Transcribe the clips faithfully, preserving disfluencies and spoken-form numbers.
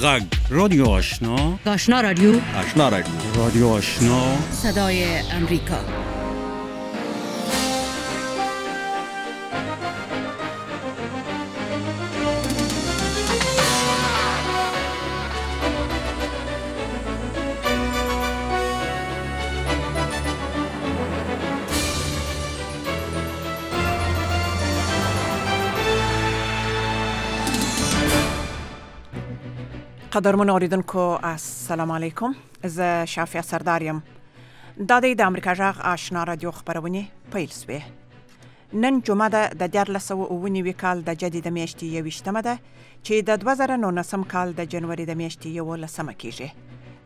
رادیو رادیو آشنا آشنا رادیو آشنا رادیو رادیو آشنا صدای امریکا. قدرمن اوریدونکو السلام علیکم. زه شافیه سردارم. دا د امریکا جغ آشنا رادیو خبرونه پیل سوی. نن جمعه ده د نولس سوه نود کال د جدید میاشتې یوشتمه ده چې د دوه زره نولس کال د جنوري د میاشتې یولسمه کیږي.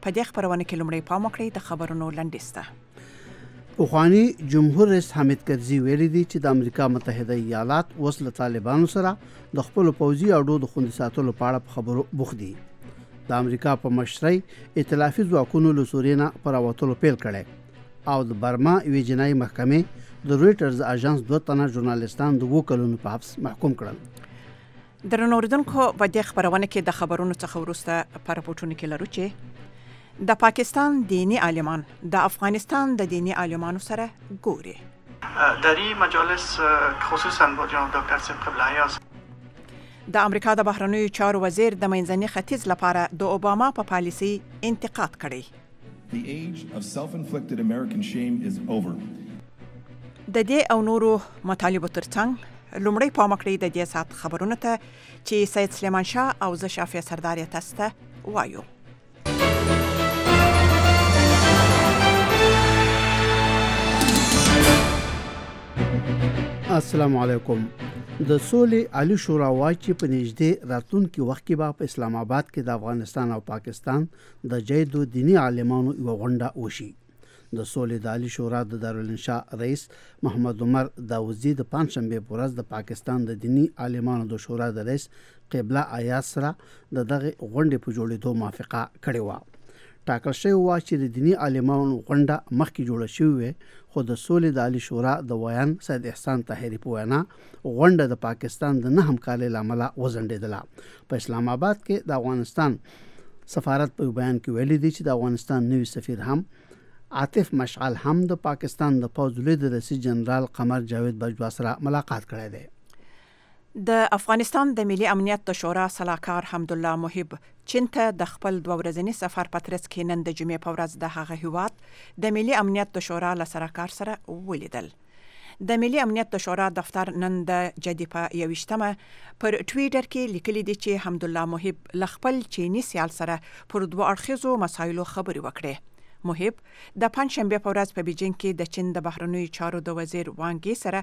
په دې خبرونه کې لمړی پام وکړئ د خبرونو لنډیسته. اوخواني جمهور رئیس حامد کرزي ویلي دی چې د امریکا متحده ایالات اوس له طالبانو سره د خپل پوځي اډو د خوندي ساتلو په اړه خبرو بوخت دي. د امریکا په مشرۍ ائتلافي ځواکونو له سوریې نه په راوتلو پیل کړی او د برما یوې جنایي محکمې د رویټرز اژانس دوه تنه ژورنالیستان د اوو کلونو په حبس محکوم کړل. درنو اورېدونکو، په دې خبرونه کې د خبرونو څخه وروسته په راپورټونو کې لرو چې د پاکستان دینی عالمان د افغانستان د دینی عالمانو سره ګوري. در این مجالس خصوصا با جناب دکتر صدیق قبله‌ای د امریکا د بهرنیو چارو وزیر د منځني ختیځ لپاره د اوباما په پا پالیسي انتقاد کړی. د دې او نورو مطالبو ترڅنګ لومړی پام وکړئ د دې ساعت خبرونه ته چې سید سلیمان شاه او زه شافیه سردار تاسو ته وایو. السلام علیکم. د سولې عالی شورا وایي چې په نږدې راتلونکي وخت کې به په اسلام آباد کې د افغانستان او پاکستان د جدي دینی عالمانو یو غونډه وشي. د سولې د عالی شورا د دارالانشا رئیس محمد عمر داوودزی د پنځشنبه په ورځ د پاکستان د دینی عالمانو د شورا د رئیس قبله آیاز سره د دغه غونډې په جوړېدو موافقه کړې و. ټاکل شوی و چې د دینی عالمانو غونډه مخکې جوړه شوې، خو د سولې د عالی شورا د ویان سید احسان طاهری په وینا غونډه د پاکستان د نه همکارۍ لامل وځنډېدله. په اسلام آباد کې د افغانستان سفارت په بیان کې ویلي دی چې د افغانستان نوی سفیر هم عاطف مشعل هم د پاکستان د پوځ لوی رئیس جنرال قمر جاوید باجوا سره ملاقات کړی دی. د افغانستان د ملي امنیت د شورا سلاکار حمدالله محب چین ته د خپل دوه ورځني سفر په ترڅ کې نن د جمعې په ورځ د هغه هیواد د ملي امنیت د شورا له سلاکار سره ولیدل. د ملي امنیت د شورا دفتر نن د جدي په یوشتمه پر ټویټر کې لیکلي دي چې حمدالله محب له خپل چینی سیال سره پر دوه اړخیزو مسایلو خبرې وکړې. محب د پنځشنبه په ورځ په بیجینګ کې د چین د بهرنیو چارو د وزیر وانګي سره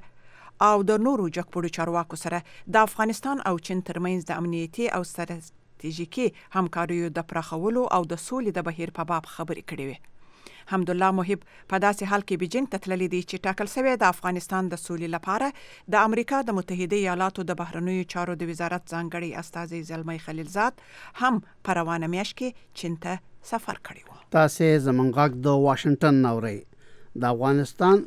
او د نورو جګپوړو چارواکو سره د افغانستان او چین ترمنځ د امنیتي او ستراتیژیکي همکاریو د پراخولو او د سولې د بهیر په باب خبرې کړې وې. حمدالله محب په داسې حال کې بیجینګ ته تللی دی چې ټاکل شوی د افغانستان د سولې لپاره د امریکا د متحده ایالاتو د بهرنیو چارو د وزارت ځانګړي استازی زلمی خلیلزاد هم په روانه میاشت کې چین ته سفر کړی و. تاسې زمونږ د واشنگټن نوري. د افغانستان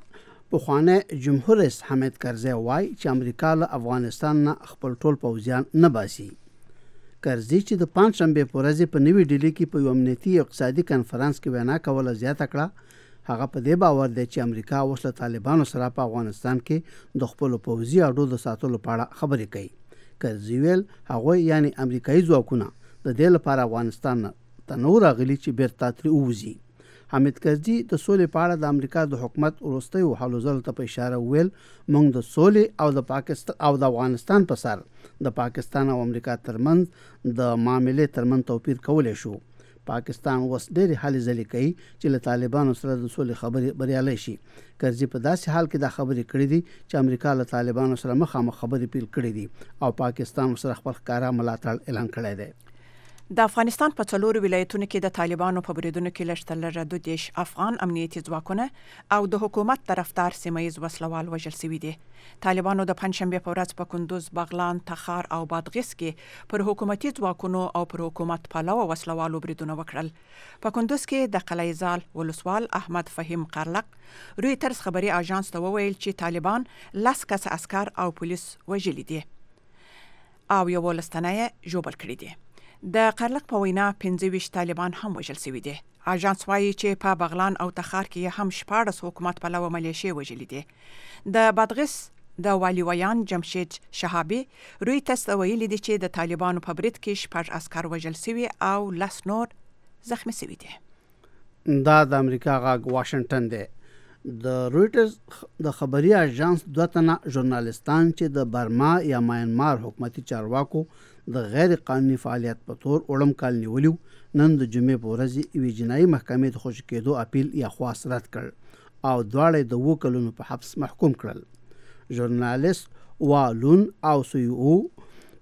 پخوانی جمهور رئیس حامد کرزي وایي چې امریکا له افغانستان نه خپل ټول پوځیان نه باسي. کرزي چې د پنځشنبه په ورځ په نوې ډیلي کې په یو امنیتي او اقتصادي کانفرنس کې وینا کوله زیاته کړه. هغه په دې باور دی چې امریکا اوس له طالبانو سره په افغانستان کې د خپل پوځي اډو د ساتلو په اړه خبرې کوي. کرزي ویل هغه یعنی امریکایي ځواکونه د دې لپاره افغانستان ته نور غلي چې بیرته ترې ووځي. حامد کرزي د سولې په اړه د امریکا د حکومت وروستۍ او حل وزل ته په اشاره ویل موږ د سولې او د پاکستان او د افغانستان په سر د پاکستان او امریکا ترمنځ د معاملې ترمنځ توپیر کولی شو. پاکستان اوس ډېرې هلې ځلې کوي چې له طالبانو سره د سولې خبرې بریالی شي. کرزي په داسې حال کې دا خبرې کړې دي چې امریکا له طالبانو سره مخامخ خبرې پیل کړې دي او پاکستان سره خپل ښکاره ملاتړ اعلان کړی دی. د افغانستان په څلورو ولایتونو کې د طالبانو په بریدونو کې لشتل لرادو دیش افغان امنیتي ځواکونه او د حکومت طرفدار سیمایي وسلوال وژل شوي دي. طالبانو د پنځشنبه په ورځ په کندوز، بغلان، تخار او بادغیس کې پر حکومتي ځواکونو او پر حکومت پلو وسلوالو بریدونه وکړل. په کندوز کې د قلیزال ولسوال احمد فهیم قرلق رویټرز خبري آژانس ته وویل چې طالبان لس کس عسکر او پولیس وژلي دي او یو ولستانه یې جوبل کړی دي. د قرلق په وینا پنځه ویشت طالبان هم وژل شوي دي. آژانس وایي چې په بغلان او تخار کې هم شپاړس حکومت پلوه ملیشې وژلې دي. د بادغیس د والي ویان جمشید شهابي رویټرز ته ویلي دي چې د طالبانو په برید کې شپږ عسکر وژل شوي او لس نور زخمي شوي دي. دا د امریکا غاګ واشنگټن دی. د رویټرز د خبري آژانس دوه تنه ژورنالیستان چې د برما یا ماینمار حکومتي چارواکو د غیر قانوني فعالیت په تور اړم کال نیولیو، نن د جمعې په ورځ یوې جنایي محکمې د خوشي کېدو اپیل یا خواست رد کړ او دواړه د اوو کلونو په حبس محکوم کړل. ژورنالیست والون او سیو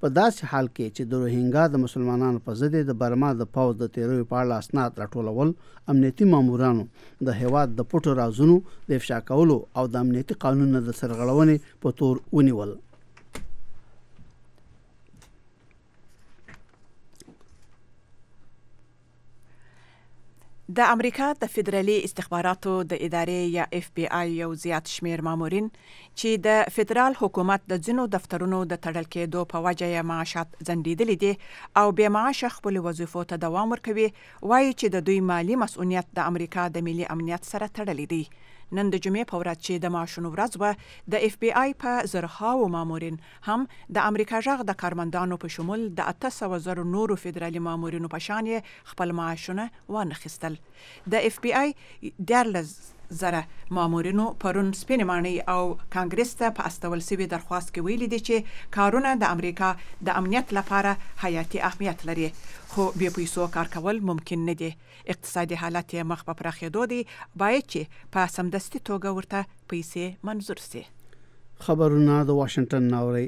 په داسې حال کې چې د روهینګا د مسلمانانو په ضد د برما د پوځ د تیروي په اړه اسناد راټولول، امنیتي مامورانو د هیواد د پټو رازونو د افشا کولو او د امنیتي قانونو د سرغړونې په تور ونیول. د امریکا د فدرالي استخباراتو د ادارې یا اف بی آی یو زیات شمیر مامورین چې د فدرال حکومت د ځینو دفترونو د تړل کېدو په وجه یې معاشات ځنډېدلي دي او بې معاشه خپلو وظیفو ته دوام ورکوي، وایي چې د دوی مالي مسؤلیت د امریکا د ملي امنیت سره تړلی دی. نن د جمعې په ورځ چې د معاشونو ورځ وه، د اف بی آی په زرهاو مامورین هم د امریکا غږ د کارمندانو په شمول د اته سوه زرو نورو فدرالي مامورینو په شان یې خپل معاشونه وانخیستل. د اف بی آی دیارلس زره مامورینو پرون سپینې ماڼۍ او کانګرس ته په استول سوي درخواست کې ویلي دي چې کارونه د امریکا د امنیت لپاره حیاتي اهمیت لري، خو بې پیسو کار کول ممکن نه دي. اقتصادي حالت یې مخ په پراخېدو دی، باید چې په سمدستي توګه ورته پیسې منظور سي. خبرونه د واشنګټن ناوري.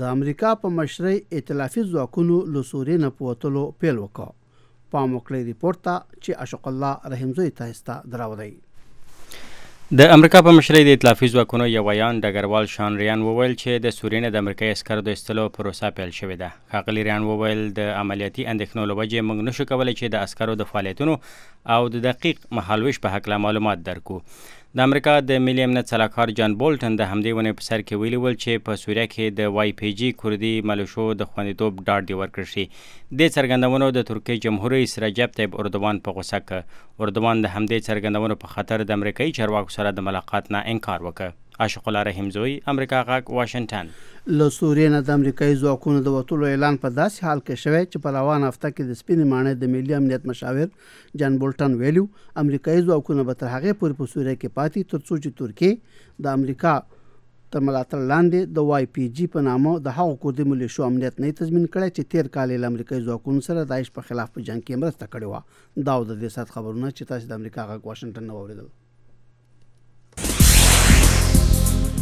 د امریکا په مشرۍ ائتلافي ځواکونو له سورې نه په وتلو پیل وکړ. پام وکړئ ریپورټ ته چې اشوق الله رحیمزوی تاسو دراوړی. د امریکا په مشرۍ د ائتلافي ځواکونو یو ویان ډګروال شان ریان وویل چې د سوریې نه د امریکایي عسکرو د ایستلو پروسه پیل شوې ده. ښاغلي ریان وویل د عملیاتي اندېښنو له وجې موږ نشو کولی چې د عسکرو د فعالیتونو او د دقیق مهالویش په هکله معلومات درکړو. د امریکا د ملي امنیت سلاکار جان بولټن د همدې ونې په سر کې ویلي ول چې په سوریه کې د واي پی جي کوردي ملشو د خوندیتوب ډاډ دی ورکړ شي. د څرګندونو د ترکیې جمهور رئیس رجب طیب اردوان په غوسه کې. اردوان د همدې څرګندونو په خاطر د امریکایي چارواکو سره د ملاقات نه انکار وکړ. عاشق الله رحیمزوی، امریکا غاک، واشنگټن. له سوریې نه د امریکایي ځواکونو د وتلو اعلان په داسې حال کې شوی چې په روان هفته کې د سپینې ماڼۍ د ملي امنیت مشاور جان بولټن ویلو امریکایي ځواکونه به تر هغې پورې په سوریه کې پاتې تر څو چې ترکیې د امریکا تر ملاتړ لاندې د واي پي جي په نامه د هغو کوردي ملیشو امنیت نه تضمین کړی چې تېر کال یې له امریکایي ځواکونو سره د داعش په خلاف په جنګ کې مرسته کړې وه. دا و د دې سات خبرونه چې تاسو د امریکا غږ واشنګټن نه واورېدل.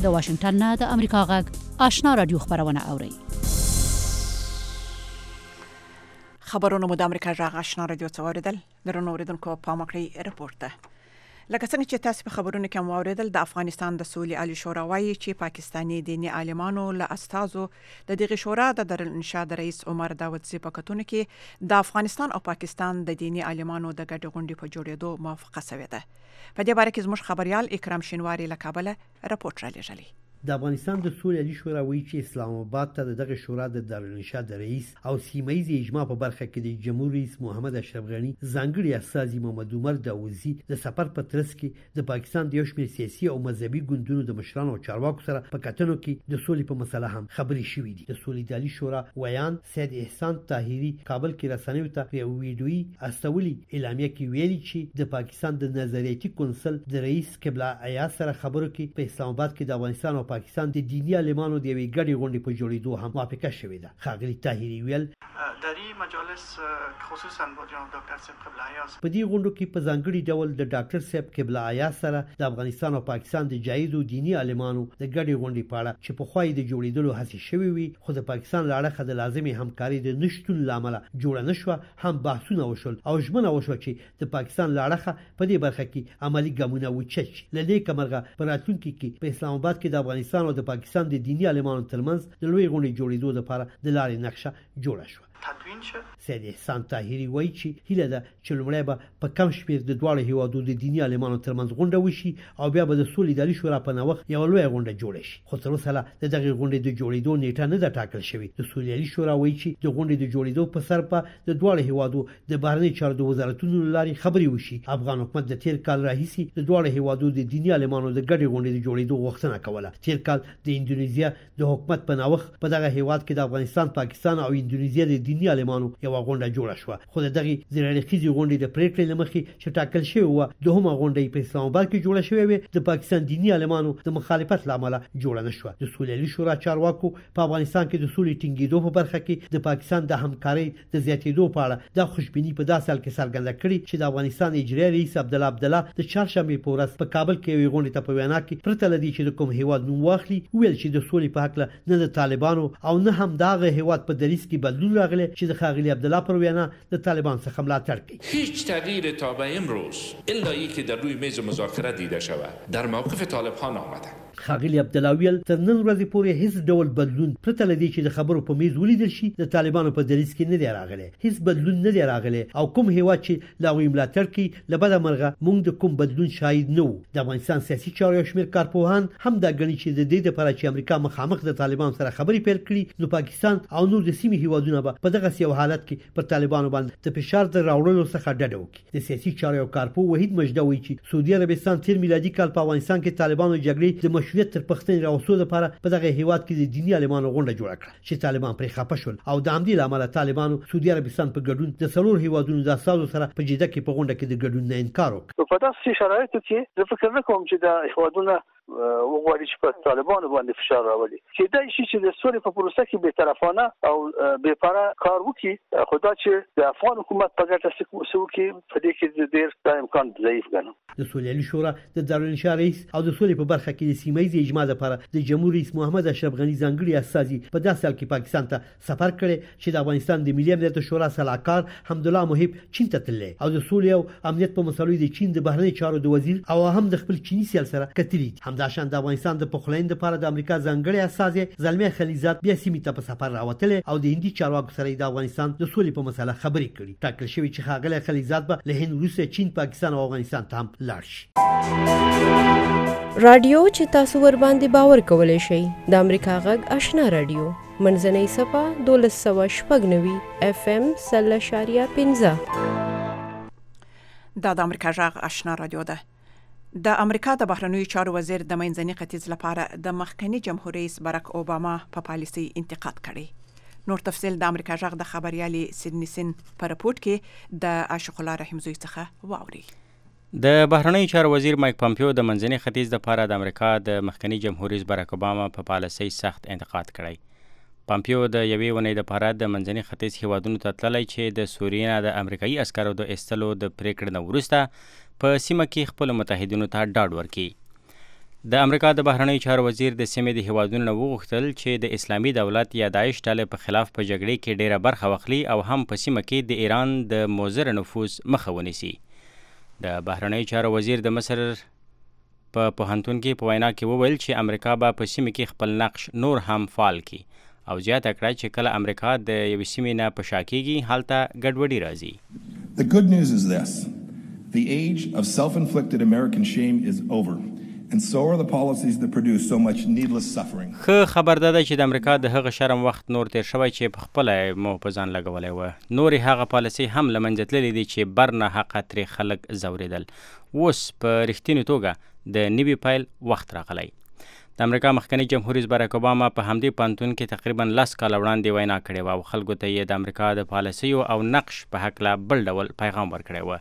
د واشنگټن نه د امریکا غږ، آشنا رادیو خبرونه اوري. خبرونه مو د امریکا غږ، آشنا رادیو څخه اوریدل. درنو اوریدونکو پام وکړئ ریپورت ته. لکه څنګه چې تاسو په خبرونو کې مو اوریدل، د افغانستان د سولې عالی شورا وایي چې پاکستاني دیني عالمانو له استازو د دغه شورا د دارالانشا د رئیس عمر داود زی په کتون کې د افغانستان او پاکستان د دیني عالمانو د ګډ غونډې په جوړېدو موافقه شوې ده. په دې باره کې زموږ خبريال اکرام شینواری له کابل راپورټ را لېږلی. د افغانستان د سولې عالی شورا وایي چې اسلام آباد ته د دغه شورا د دارالانشا د رئیس او سیمایي اجماع په برخه کې د جمهور رئیس محمد اشرف غنی ځانګړي استازي محمد عمر داود زی د سفر په کې د پاکستان د یو شمېر سیاسي او مذهبي ګوندونو د مشرانو او چارواکو سره په کتنو کې د سولې په مسله هم خبرې شوې دي. د سولې د عالی شورا ویان سید احسان طاهری کابل کې رسنیو ته په ویډیوي استولي اعلامیه کې ویلي چې د پاکستان د نظریاتي کونسل د رئیس قبله ایا سره خبرو کې په اسلام آباد کې د افغانستان او پاکستان د دیني عالمانو د یوې ګډې غونډې په جوړېدو هم موافقه شوې ده. ښاغلي طاهری ویل در دې مجلس خصوصا با جناب ډاکټر صاحب قبله ایا په دې غونډو کې په ځانګړي ډول د ډاکټر صاحب قبله ایا سره د افغانستان او پاکستان د جایدو دینی عالمانو د ګډې غونډې په اړه چې په خوای د جوړېدلو هڅې شوې وي، خو د پاکستان لاړه خد لازمي همکاري د نشټون لامل جوړه نشو، هم بحثونه وشول او ژمنه وشو چې د پاکستان لاړه په دې برخه کې عملی ګامونه وچچ. لدې کمرغه پراتونکو کې په اسلام آباد کې د افغانستان او د پاکستان د دینی عالمانو ترمنځ د لوی غونډې جوړېدو لپاره د لارې نقشه جوړه شو. تدوین شد. sede Santa Hiriwaichi هیله ده چې لومړی به په کم شمېر د دواړو هېوادو د دیني عالمانو ترمنځ غونډه وشي او بیا به د سولې اداري شورا په نوښت یوه لویه غونډه جوړه شي، خو تر اوسه لا د دغې غونډې د جوړېدو نېټه نه ده ټاکل شوې. د سولې اداري شورا وایي چې د غونډې د جوړېدو په سر به د دواړو هېوادو د بهرنیو چارو د وزارتونو له لارې خبرې وشي. افغان حکومت د تېر کال راهیسې د دواړو هېوادو د دیني عالمانو د ګډې غونډې د جوړېدو غوښتنه کوله. تېر کال د اندونیزیا د حکومت په نوښت په دغه هېواد کې د افغانستان، پاکستان او اندونیزیا د دیني عالمانو یوه غونډه جوړه شوه، خو د دغې زیرړخیزې غونډې د پرېکړې له مخې چې ټاکل شوې وه دوهمه غونډه په اسلام آباد کې جوړه شوې وې، د پاکستان دیني عالمانو د مخالفت له امله جوړه نه شوه. د سولې اداري شورا چارواکو په افغانستان کې د سولې ټینګېدو په برخه کې د پاکستان د همکارۍ د زیاتېدو په اړه د خوشبیني په داسې حال کې څرګنده کړې چې د افغانستان اجرایي رئیس عبدالله عبدالله د چهارشنبې په ورځ په کابل کې یوې غونډې ته په وینا کې پرته له دې چې د کوم هېواد نوم واخلي وویل چې د سولې په هکله نه د طالبانو او نه هم د هغه هېواد په دریځ کې بدلون راغلی چې د ښاغلي عبدالله پر وینا د طالبان څخه ملاتړ کوي. هیچ تغییر تا به امروز الا یکی در روی میز مذاکره دیده شود در موقف طالب ها نامده. ښاغلي عبدالله ویل تر نن ورځې پورې هیڅ ډول بدلون پرته له دې چې د خبرو په میز ولیدل شي د طالبانو په دریځ کې نه دی راغلی، هیڅ بدلون نه دی راغلی او کوم هېواد چې له هغوی ملاتړ کوي له بده مرغه موږ د کوم بدلون شاهد نه وو. د افغانستان سیاسي چارو یو شمېر کارپوهان هم دا ګڼي چې د دې دپاره چې امریکا مخامخ د طالبانو سره خبرې پیل کړي نو پاکستان او نور د سیمې هېوادونه به په دغسې یو حالت کې پر طالبانو باندې د فشار د راوړلو څخه ډډه وکړي. د سیاسي چارو یو کارپوه وحید مجده وایي چې سعودي عربستان تېر میلادي کال په افغانستان کې طالبانو جګړې د مشروعیت تر پوښتنې راوستو لپاره په دغه هېواد کې د دیني عالمانو غونډه جوړه کړه چې طالبان پرې خپه شول او د همدې له امله طالبانو سعودي عربستان په ګډون د څلور هېوادونو د استازو سره په جده کې په غونډه کې د ګډون نه انکار وکړ. په داسې شرایطو کې زه فکر نه کوم چې دا هېوادونه وغواړي چې په طالبانو باندې فشار راولي، کېدای شي چې د سولې په پروسه کې بېطرفانه او بېپاره کار وکړي، خو دا چې د افغان حکومت په ګټه څه وکړي په دې کې زه ډېر دا امکان ضعیف ګڼم. د سولې اداري شورا د دارالانشا رئیس او د سولې په برخه کې د سیمه ییز اجماع لپاره د جمهور رئیس محمد اشرف غني ځانګړي استازي په داسې حال کې پاکستان ته سفر کړی چې د افغانستان د ملي امنیت شورا سلاکار حمدالله محب چین ته تللی او د سولې او امنیت په مسلو د چین د بهرنیو چارو د وزیر او هم د خپل چیني سیال سره کتلي دي. همداشان د افغانستان د پخلاین لپاره د امریکا ځانګړي استازي زلمی خلیزاد بیا سیمې ته په سفر راوتلی او د هندي چارواکو سره د افغانستان د سولې په مسله خبرې کړي. ټاکل شوي چې ښاغلی خلیزاد به له هند روسیه، چین، پاکستان او افغانستان ته هم رادیو چې تاسو ور باندې باور کولای شئ د امریکا غږ آشنا رادیو منځنۍ صفه دوه سوه شپږ نوي اف ام صفر نقطه پنځه دا د امریکا غږ آشنا رادیو ده. د امریکا د بهرنیو چارو وزیر د منځنۍ ختیځ لپاره د مخکنی جمهور رئیس برک اوباما په پالیسي انتقاد کړی. نور تفصیل د امریکا غږ د خبريالي سیدنی سن په رپورت کې د عاشق الله رحیم زوی څخه واوري. د بهرنیو چارو وزیر مایک پمپیو د منځنۍ ختیځ لپاره د امریکا د مخکنی جمهور رئیس برک اوباما په پالیسۍ سخت انتقاد کړی. پمپیو د یوې ونې لپاره د منځنۍ ختیځ هیوادونو ته تللی چې د سوریې نه د امریکایي عسکرو د ایستلو د پریکړې نه وروسته په سیمه کې خپلو متحدینو ته ډاډ ورکړي. د امریکا د بهرنیو چارو وزیر د سیمې د هیوادونو نه وغوښتل چې د اسلامي دولت یا داعش ډلې په خلاف په جګړې کې ډېره برخه واخلي او هم په سیمه کې د ایران د مضر نفوذ مخه ونیسي. د بهرنیو چارو وزیر د مصر په پوهنتون کې په وینا کې وویل چې امریکا به په سیمه کې خپل نقش نور هم فعال کړي او زیاته کړه چې کله امریکا د یوې سیمې نه په شا کېږي هلته ګډوډي راځي. The good news is this. The age of self-inflicted American shame is over. And so are the policies that produce so much needless suffering. خو خبر ده چې د امریکا د هغه شرم وخت نور تیر شوی چې په خپل مو په ځان لګولې و. نور هغه پالیسي هم لمنځت لري چې برنه حق تر خلک زوریدل. وس په رښتینی توګه د نیوی پایل وخت راغلی. د امریکا مخکنی جمهور رئیس برک اوباما په همدې پانتون کې تقریبا لس کال وړاندې وینا کړې و او خلکو ته یې د امریکا د پالیسي او نقش په حق لا بل ډول پیغام ورکړی و.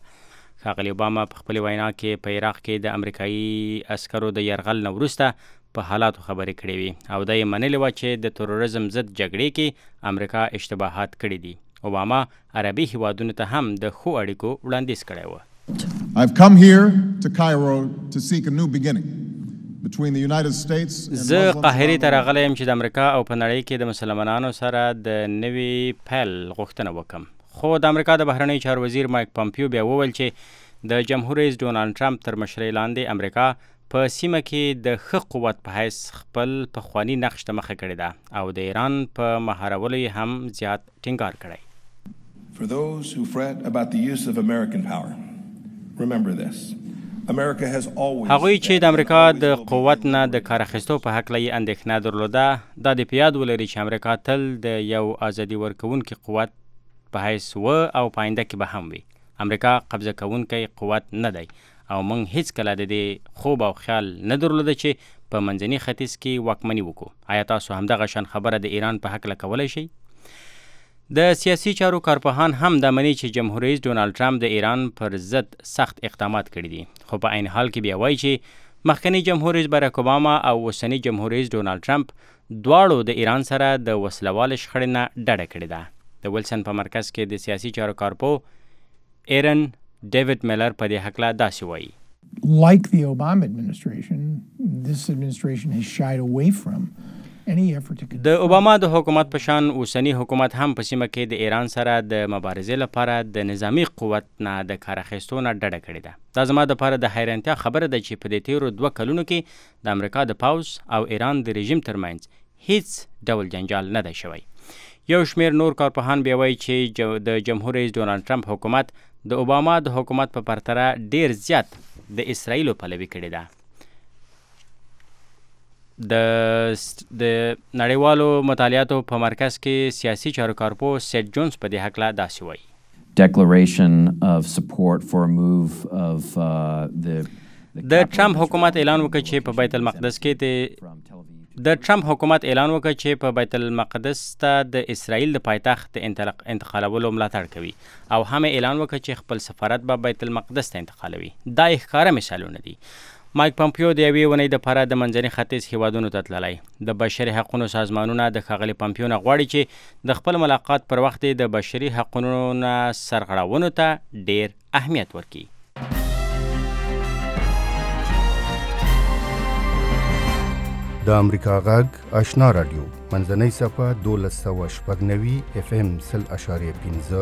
ښاغلی اوباما په خپل وینا کې په عراق کې د امریکایي عسکرو د یرغل نه وروسته په حالاتو خبرې کړې وي او دا یې منلې وه چې د تروریزم ضد جګړې کې امریکا اشتباهات کړي دي. اوباما عربي هیوادونو ته هم د ښو اړیکو وړاندیز کړی و. زه قاهرې ته راغلی یم چې د امریکا او په نړۍ کې د مسلمانانو سره د نوې پیل غوښتنه وکړم. خو د امریکا د بهرنیو چارو وزیر مایک پمپیو بیا وویل چې د جمهور رئیس ډونالډ ټرمپ تر مشرۍ لاندې امریکا په سیمه کې د ښه قوت په حیث خپل پخوانی نقش ته مخه کړې ده او د ایران په مهارولو یې هم زیات ټینګار کړی. For those who fret about the use of American power, remember this. America has always هغوی چې د امریکا د قوت نه د کار اخیستو په هکله یې اندېښنه درلوده دا دې په یاد ولري چې امریکا تل د یو ازادي ورکوونکي قوت په حیث و او په آینده کې به هم وي. امریکا قبضه کوونکی قوت نه دی او موږ هیڅکله د دې خوب او خیال نه درلوده چې په منځني ختیځ کې واکمني وکړو. آیا تاسو همدغه شان خبره د ایران په هکله کولی شئ؟ د سیاسي چارو کارپوهان هم دا مني چې جمهور رئیس ډونالد ټرمپ د ایران پر ضد سخت اقدامات کړي دي، خو په عین حال کې بیا وایي چې مخکنی جمهور رئیس باراک اوباما او اوسنی جمهور رئیس ډونالد ټرمپ دواړو د ایران سره د وسلوال شخړې نه ډډه کړې ده. د ویلسن په مرکز کې د سیاسي چارو کارپوه ایرن ډیوډ میلر په دې هکله داسې وایي. Like the Obama administration, this administration has shied away from د اوباما د حکومت په شان اوسنی حکومت هم په سیمه کې د ایران سره د مبارزې لپاره د نظامی قوت نه د کار اخیستو نه ډډه کړې ده. دا زما دپاره د حیرانتیا خبره ده چې په دې تیرو دوه کلونو کې د امریکا د پوځ او ایران د رژیم ترمنځ هیڅ ډول جنجال نه دی شوی. یو شمېر نور کارپوهان بیا وایي چې د جمهور رئیس ډونالد ټرمپ حکومت د اوباما د حکومت په پرتله ډېر زیات د اسرائیلو پلوي کړې ده. د د نړیوالو مطالعاتو په مرکز کې سیاسي چارو کارپوه سیټ جونز په دې هکله داسې وایي. د ټرمپ حکومت اعلان وکړ چې په بیت المقدس کې د د ټرمپ حکومت اعلان وکړ چې په بیت المقدس ته د اسرائیل د پایتخت انتقالولو ملاتړ کوي او هم اعلان وکړ چې خپل سفارت به بیت المقدس ته انتقالوي. دا ښکاره مثالونه دي. مایک پمپیو د یوې اونۍ دپاره د منځني ختیځ هیوادونو ته تللی. د بشري حقونو سازمانونه د ښاغلي پمپیو نه غواړي چې د خپل ملاقات پر وخت یې د بشري حقونو نه سرغړونو ته ډېر اهمیت ورکړي. د امریکا غږ آشنا راډیو منځنۍ صفحه دولس سوه شپږ نوي اف ام سل اعشاریه پنځه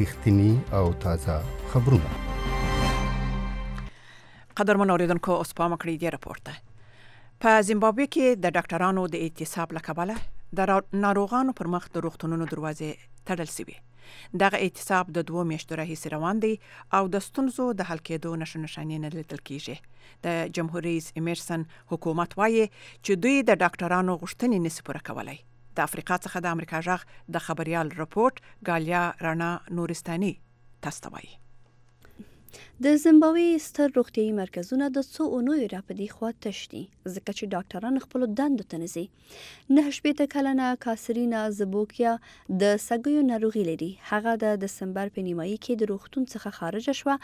رښتیني او تازه خبرونه. قدرمن اوریدونکو اوس په مکړی دی راپور ده. په زیمبابوې کې د ډاکټرانو د اعتصاب له کبله د ناروغانو پر مخ د روغتونونو دروازې تړل سوي. دغه اعتصاب د دوو میاشتو راهیسې روان دی او د ستونزو د حل کېدو نښه نښانې نه لیدل کېږي. د جمهور رئیس ایمرسن حکومت وایي چې دوی د ډاکټرانو غوښتنې نسي پوره کولی. د افریقا څخه د امریکا غږ د خبریال رپورټ ګالیا رانا نورستاني تاسو ته وایي. د زیمبابوې ستر روغتیايي مرکزونه د څو اونیو راپدې خوا تش دي ځکه چې ډاکټران خپلو دندو ته نه ځي. نهه شپېته کلنه کاسرینا زبوکیا د سږیو ناروغي لري. هغه د دسمبر په نیمایي کې د روغتون څخه خارجه شوه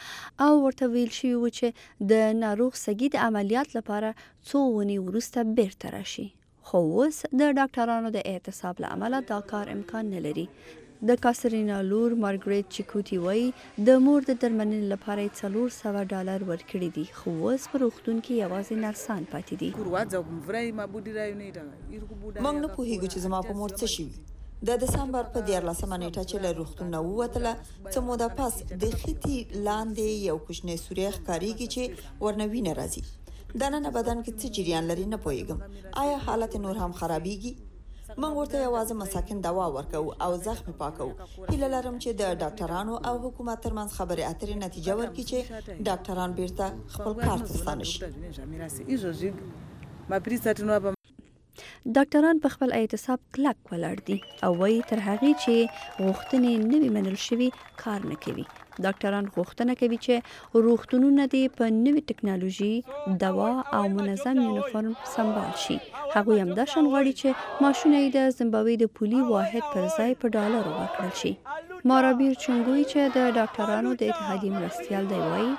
او ورته ویل شوي و چې د ناروغ سږي د عملیات لپاره څو اونیو وروسته بیرته راشي، خو اوس د ډاکټرانو د اعتصاب له امله دا کار امکان نه لري. د کاسرینا لور مارګریت چیکوتی وایي د مور د درملنې لپاره څلور سوه ډالر ورکړي دي، خو اوس په روغتون کې یوازې نرسان پاتې دي. موږ نه پوهېږو چې زما په مور څه شوي. د دسمبر په دیارلسمه نېټه چې له روغتون نه ووتله څه موده پس د خېټې لاندې یو کوچنی سوری ښکارېږي چې ورنه وینه راځي. دننه بدن کې څه جریان لري نه پوهېږم. آیا حالت نور هم خرابېږي؟ موږ ورته یوازې مساکن دوا ورکوو او زخم پاکوو. هیله لرم چې د ډاکټرانو او حکومت ترمنځ خبرې اترې نتیجه ورکړي چې ډاکټران بیرته خپل کار ته ستانه شي. ډاکټران په خپل اعتصاب کلک ولاړ دي او وایي تر هغې چې غوښتنې نه وي منل شوي کار نه کوي. ډاکټران غوښتنه کوي چې روغتونونه دې په نوې ټکنالوژي، دوا او منظم یونیفورم سمبال شي. هغوی همدا شان غواړي چې معاشونه یې د زیمبابوې د پولي واحد پر ځای په ډالر ورکړل شي. مارابیر چونګوی چې د ډاکټرانو د اتحادیې مرستیال دی وایي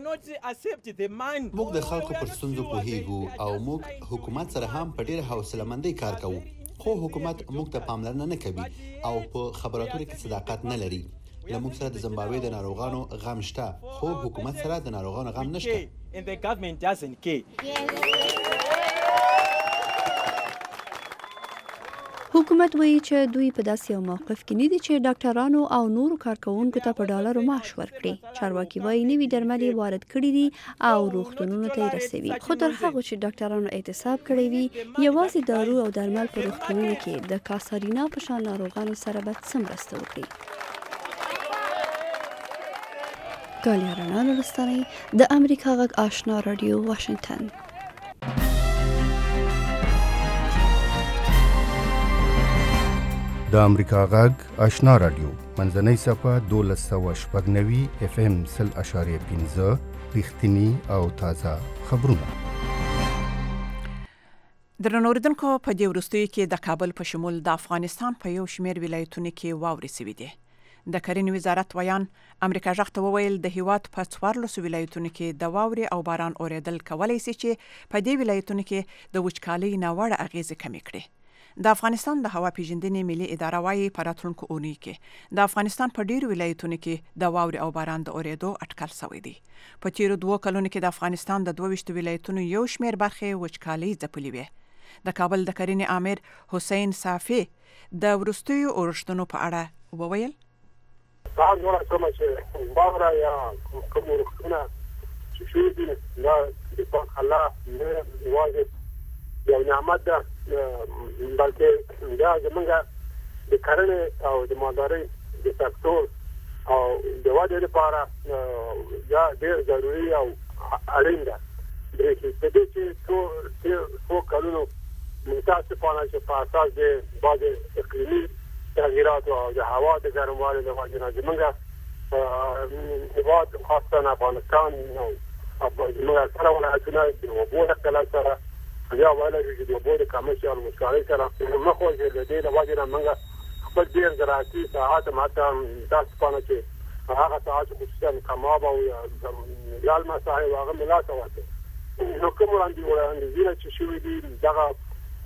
موږ د خلکو پر ستونزو پوهېږو او موږ حکومت سره هم په ډېره حوصله مندۍ کار کوو، خو حکومت موږ ته پاملرنه نه کوي او په خبراتو کې صداقت نه لري. له موږ سره د زیمبابوې د ناروغانو غم شته، خو حکومت سره د ناروغانو غم نشته. حکومت وایي چې دوی په داسې یو موقف کې نه دي چې ډاکټرانو او نورو کارکوونکو ته په ډالرو معاش ورکړي. چارواکي وایي نوي درمل یې وارد کړي دي او روغتونونو ته یې رسوي، خو تر هغو چې ډاکټرانو اعتصاب کړی وي یوازې دارو او درمل په روغتونونو کې د کاسارینا په شان ناروغانو سره به څه مرسته وکړي. گالیا رانانا دەستەڵی دە ئەمریکا غەک ئاشنا ڕادیۆ واشنگتن. د امریکا غاګ آشنا رادیو منځنۍ صفه دوولس سوه شپږ نوي اف ام سل اعشاریه پنځه رښتینی او تازه خبرونه. درنوردونکو په دې وروستیو کې د کابل په شمول د افغانستان په یو شمیر ولایتونو کې واورې سوي دي. د کرنې وزارت ویان امریکا غاګ ته وویل د هیواد په څوارلسو ولایتونو کې د واورې او باران اوریدل کولای شي چې په دې ولایتونو کې د وچکالۍ ناوړه اغیزې کمې کړي. د افغانستان د هوا پیژندنې ملي اداره وايي په راتلونکو اونۍ کې د افغانستان په ډیرو ولایتونو کې د واورې او باران د اوریدو اټکل سوی دی. په تیرو دوو کلونو کې د افغانستان د دوه ویشت ولایتونو یو شمیر برخې وچکالۍ ځپلې وې. د کابل د کرنې امیر حسین صافي د وروستیو اورښتونو په اړه وویل: دا نور کومه چې واوره یا کومه ورښتونه چې شوي دي دا د پاک الله نه واجب یو نعمت ده، بلکې دا زموږ د کرنې او د مالدارۍ د سکتور او د ودې لپاره دا ډېر ضروري او اړین ده. په دې چې څو کلونو متاسفانه چې په اساس د بعضې اقلیمي تغییراتو او د هوا د ګرموالي له وجې نه زموږ هېواد خاصتاً افغانستان او زموږ اکثره ولایتونه د اوبو له قلت سره یا ولا چې د بوري کمشال مشکلې سره مخه د دې د واجب منګه خپل ډیر زراعتي ساعت ماته تاسو پانه چې هغه ساعت خصوصا کماب او یال مساحه واغه ملاته وته نو کوم وړاندې وړاندې زیره چې شوې دي دغه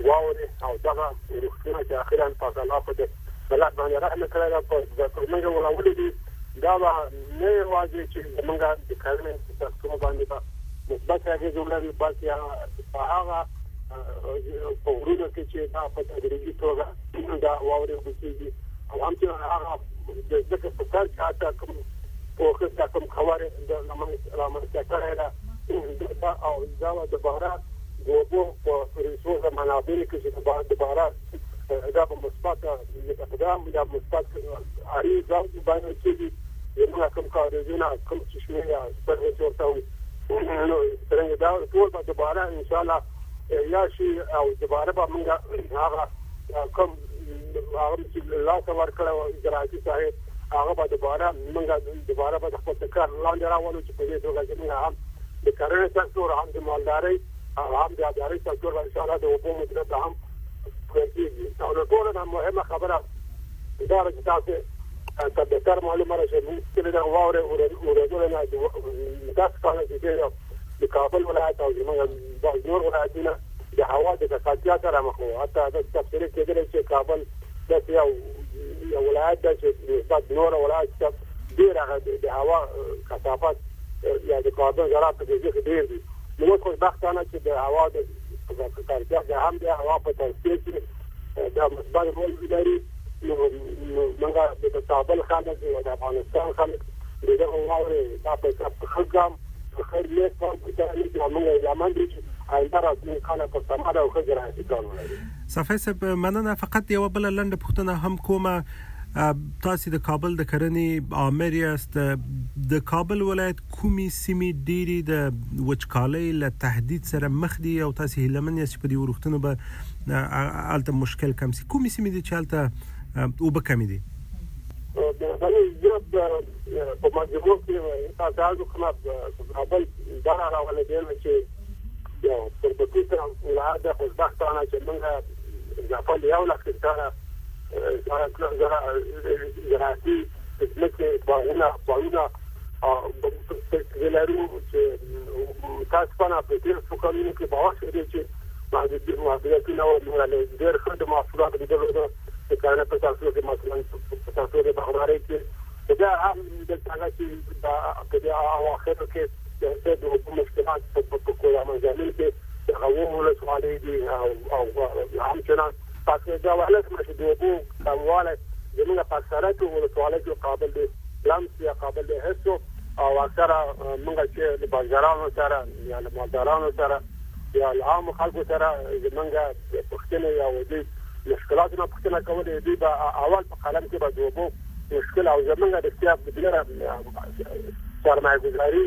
واوري او دغه رښتونه چې اخیرا په الله په دې بلاد باندې رحم کړل او موږ ولاولې دي دا نه واجب چې منګه د کارمن تاسو باندې مثبت هغه جمله باسیا هغه په ورونو کې چې دا په تدریجي توګه دا واورې وبسیږي او هم چې هغه د ځکه په کار کې آتا کوم پوخه دا کوم خوارې د لمن لمن څرګره ده او ځاله د بهرات غوبو په ریسورس منابع کې چې بعد د بهرات دا په مثبت اقدام یا مثبت اړي ځو باندې چې یو کوم کار نه کوم چې شوی پر ورته نو څنګه دا ټول په دوباره ان شاء الله یا شي او دوباره به موږ هغه کوم هغه چې لا څور کړو اجرایي صاحب هغه به دوباره موږ دوباره به خپل کار لاندې راوړو چې په دې توګه چې موږ هم د کرنې سکتور هم د مالدارۍ هم د اجرایي سکتور ان شاء الله د حکومت سره هم کوشش او ټول دا مهمه خبره اداره چې تاسو تا د کار معلومه راشه چې دا واوره ورغله نه د تاسو څنګه چې د کابل ولایت او زموږ د نور ولایتونه د هوا د کثافت سره مخ وو. حتی د تفصیل کېدل چې کابل د یو ولایت چې د نور ولایت څخه ډیره د هوا کثافت یا د کاربن ذرات په ځخه ډیر دي. نو خو بختانه چې د هوا د کثافت د هم د هوا په تفصیل کې دا مثبت رول لري. نو موږ د کابل خلک او د افغانستان خلک دغه واوري دا په خپلګام خیر لیک په کتابي موږ یمن دي انتر ازمن خلک په سماده او خجر حقیقت ولري. صافي صاحب مننه فقط یو بل لند پختنه هم کومه تاسو د کابل د کرنې امیر است د کابل ولایت کومي سیمې ډيري د وچکالۍ له تهدید سره مخ دي او تاسو هلمن یې په دې ورختنه به البته مشکل کم سي کومي سیمې دي چالتہ او بکمې دي دا یو په ماجبو کې تاسو خلاص کابل دا راغلي دی چې یو پر پټه ولاده په ځختانه چې موږ د خپل یو لکه ستاره ستاره زراعتي چې باغونه باغونه او په څیر لرو چې تاسو په پټه فوکالینو کې باور لري چې باید د موافقې نو موږ ډېر خدمات مفروضات دي د کارنه په تاسو کې مثلا په تاسو کې بهراري کې دا هم د څنګه چې دا په دې اواخرو کې د دوه مشکلات په کومه مجال کې د غوړو له سوالې دي او هم چې نه تاسو دا وهلس مشه د وګو کمواله زموږ په سرته او سوالې قابل دي لمس یا قابل دي هڅو او اکثر موږ چې د بازارانو سره یا د مالدارانو سره یا عام خلکو سره زمونږ پښتنه یا ودی مشکلات نه پخته کولې دی با اول په قلم کې به دوبو مشکل او زمونږ د سیاست بدلره سرمایه‌گذاری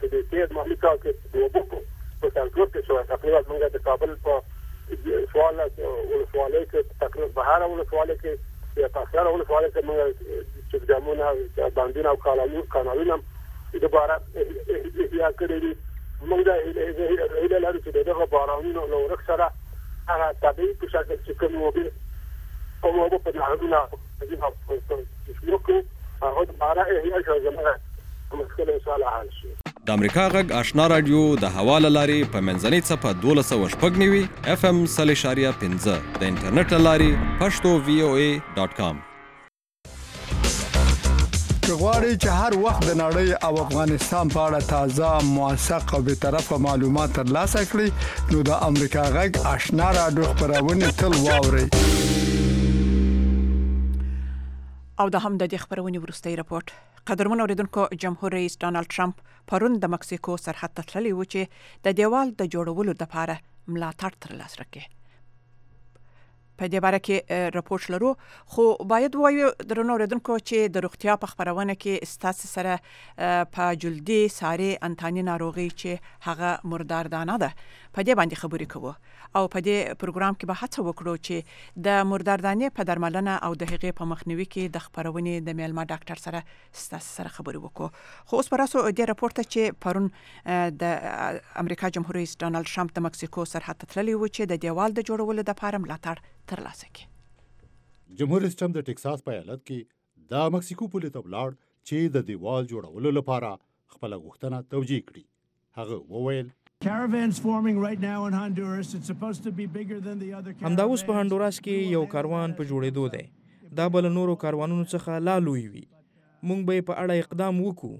که به تیز مملکا که دوباره بسازگوش شود. تقریباً منگه تقابل با سوال اول سوالی که تقریباً بهار اول سوالی که یا تاکسر اول سوالی که منگه چقدرمون از باندی ناو کالامون کانالیم دوباره یا کردی منگه ایله لاری که داده بارانی نورک شده. اگر تابعی کشته شکم موبیل کموبو پناهگون نزدیک هستند. هغه بارا احیا شو زمره مشکل سوال حل شي. د امریکا غږ آشنا رادیو د حواله لاري په منځنۍ صفه دوه سوه شپږ نوي اف ام صفر نقطه پنځه د انټرنیټ لاري پښتو وی او ای ډاٹ کام غواړی چې هر وخت د نړۍ او افغانستان په اړه تازه موثق او بی‌طرفه معلومات ترلاسه کړئ نو د امریکا غږ آشنا رادیو خبرونه تل واورئ. او دا هم د دې خبرونې وروستۍ راپورټ. قدرمن اوریدونکو، جمهور رئیس ډانلډ ټرمپ پرون د مکسیکو سرحد ته تللی و چې د دیوال د جوړولو دپاره ملاتړ ترلاسه کړي. په دې باره کې راپورټ لرو، خو باید ووایو درنو اوریدونکو چې د روغتیا په خپرونه کې ستاسې سره په جلدي سارې انتاني ناروغي چې هغه مردار دانه ده په دې باندې خبرې کوو، او په دې پروګرام کې به هڅه وکړو چې د مرداردانې په درملنه او د هغې په مخنیوي کې د خپرونې د میلمه ډاکټر سره ستاسو سره خبرې وکړو. خو اوس په راسو دې راپور ته چې پرون د امریکا جمهور رئیس ډانلډ ټرمپ د مکسیکو سرحد ته تللی و چې د دیوال د جوړولو دپاره ملاتړ ترلاسه کړي. جمهور رئیس ټرمپ د ټیکساس په ایالت کې د مکسیکو پولې ته ولاړ چې د دیوال جوړولو لپاره خپله غوښتنه توجیه کړي. هغه وویل caravans forming right now in Honduras, it's supposed to be bigger than the other caravans. همداوس په هندوراس کې یو کاروان په جوړېدو دی، دا بل نورو کاروانونو څخه لا لوی وي. موږ به په اړه اقدام وکړو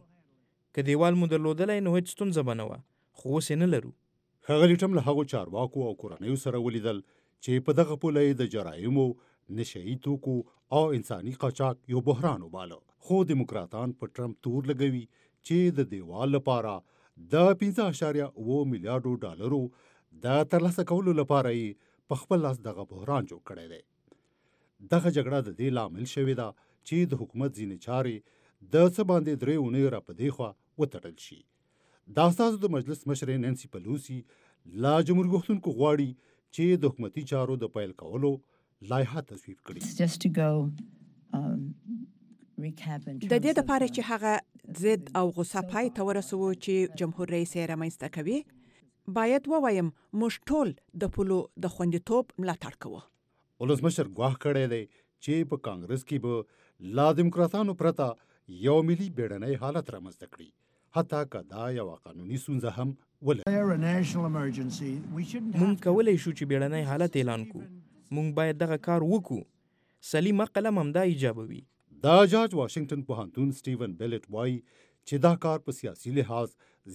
که دیوال مو درلودلی نو هیڅ ستونزه به نه وه، خو اوس یې نه لرو. ښاغلي ټرمپ له هغو چارواکو او کورنیو سره ولیدل چې په دغه پوله د جرایمو، نشهیي توکو او انساني قاچاق یو بحران وباله. خو دیموکراتان په ټرمپ تور لګوي چې د دیوال لپاره د پنځه اشاریه اوه میلیارډو ډالرو د ترلاسه کولو لپاره یې په خپل لاس دغه بحران جوړ کړی دی. دغه جګړه د دې لامل شوې ده چې د حکومت ځینې چارې د څه باندې درې اونیو راپدې خوا وتړل شي. دا ستاسو د مجلس مشرې نانسي پلوسي لا جمهور غوښتونکو غواړي چې د حکومتي چارو د پیل کولو لایحه تصویب کړي. د دې دپاره چې هغه ضد او غصه پای ته ورسوو چې جمهور رئیس یې رامنځته کوي، باید ووایم موږ ټول د پولو د خوندیتوب ملاتړ کوو. ولسمشر ګواښ کړی دی چې په کانګرس کې به لا دیموکراتانو پرته یو ملي بیړنی حالت رامنځته کړي، حتی که دا یوه قانوني ستونزه هم ولري. موږ کولی شو چې بیړنی حالت اعلان کړو، موږ باید دغه کار وکړو. سلیم عقلم همدا ایجابوي. دا جارج واشنگټن پوهنتون سټیون بیلټ وایي چې دا کار په سیاسي لحاظ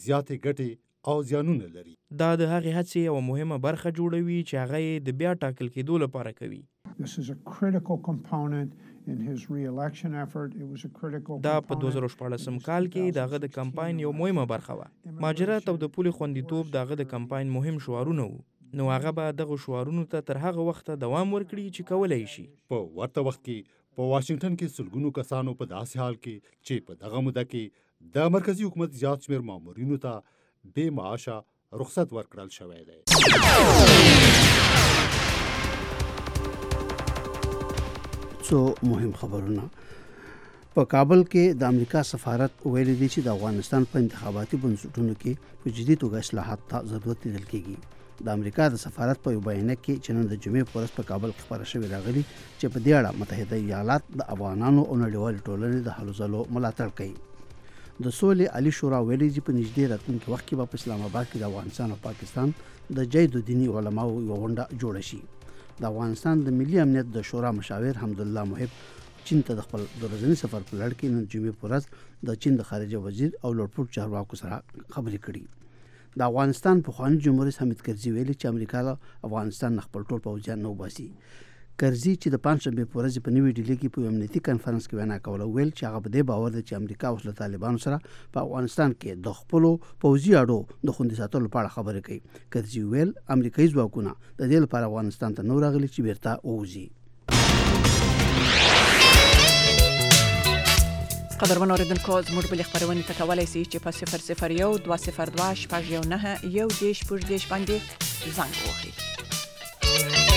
زیاتې ګټې او زیانونه لري. دا د هغې هڅې یوه مهمه برخه جوړوي چې هغه یې د بیا ټاکل کېدو لپاره کوي. دا په دوه زره شپاړسم کال کې د هغه د کمپاین یو مهمه برخه وه. مهاجرت او د پولې خوندیتوب د هغه د کمپاین مهم شعارونه وو، نو هغه به دغو شعارونو ته تر هغه وخته دوام ورکړي چې کولی شي. په ورته وخت کې په واشنگټن کې سلګونو کسانو په داسې حال کې چې په دغه موده کې د مرکزي حکومت زیات شمېر مامورینو ته بې معاشه رخصت ورکړل شوی دی. څو مهم خبرونه. په کابل کې د امریکا سفارت ویلي دی چې د افغانستان په انتخاباتي بنسټونو کې په جدي توګه اصلاحات ته ضرورت لیدل کېږي. د امریکا د سفارت په یو بیانیه کې چې نن د جمعې په ورځ په کابل کې خبره شوې راغلي چې په دې اړه متحده ایالات د افغانانو او نړیوالې ټولنې د هلو ځلو ملاتړ کوي. د سولې علي شورا ویلي چې په نږدې راتلونکي وخت کې به په اسلام آباد کې د افغانستان او پاکستان د جید دیني علماو یوه غونډه جوړه شي. د افغانستان د ملي امنیت د شورا مشاور حمدالله محب چین ته د خپل ورځني سفر په لړ کې نن جمعې په ورځ د چین د خارجه وزیر او لوړپوړو چارواکو سره خبرې کړي. د افغانستان پخوانی جمهور رئیس حامد کرزي ویلي چې امریکا له افغانستان نه خپل ټول پوځیان نه وباسي. کرزي چې د پنجشنبې په ورځ په نوې ډیلي کې په امنیتي کانفرنس کې وینا کوله، ویل چې هغه په دې باور دی چې امریکا اوس له طالبانو سره په افغانستان کې د خپلو پوځي اډو د خوندي ساتلو په اړه خبرې کوي. کرزي ویل امریکایي ځواکونه د دې لپاره افغانستان ته نه راغلي چې بیرته ووځي. قدرمن اوریدونکو زموږ بلې خبرونه تکولای شئ چې په صفر صفر یو دوه صفر دوه شپږ یو نهه یو دېرش پنځه باندې زنګ ووهئ.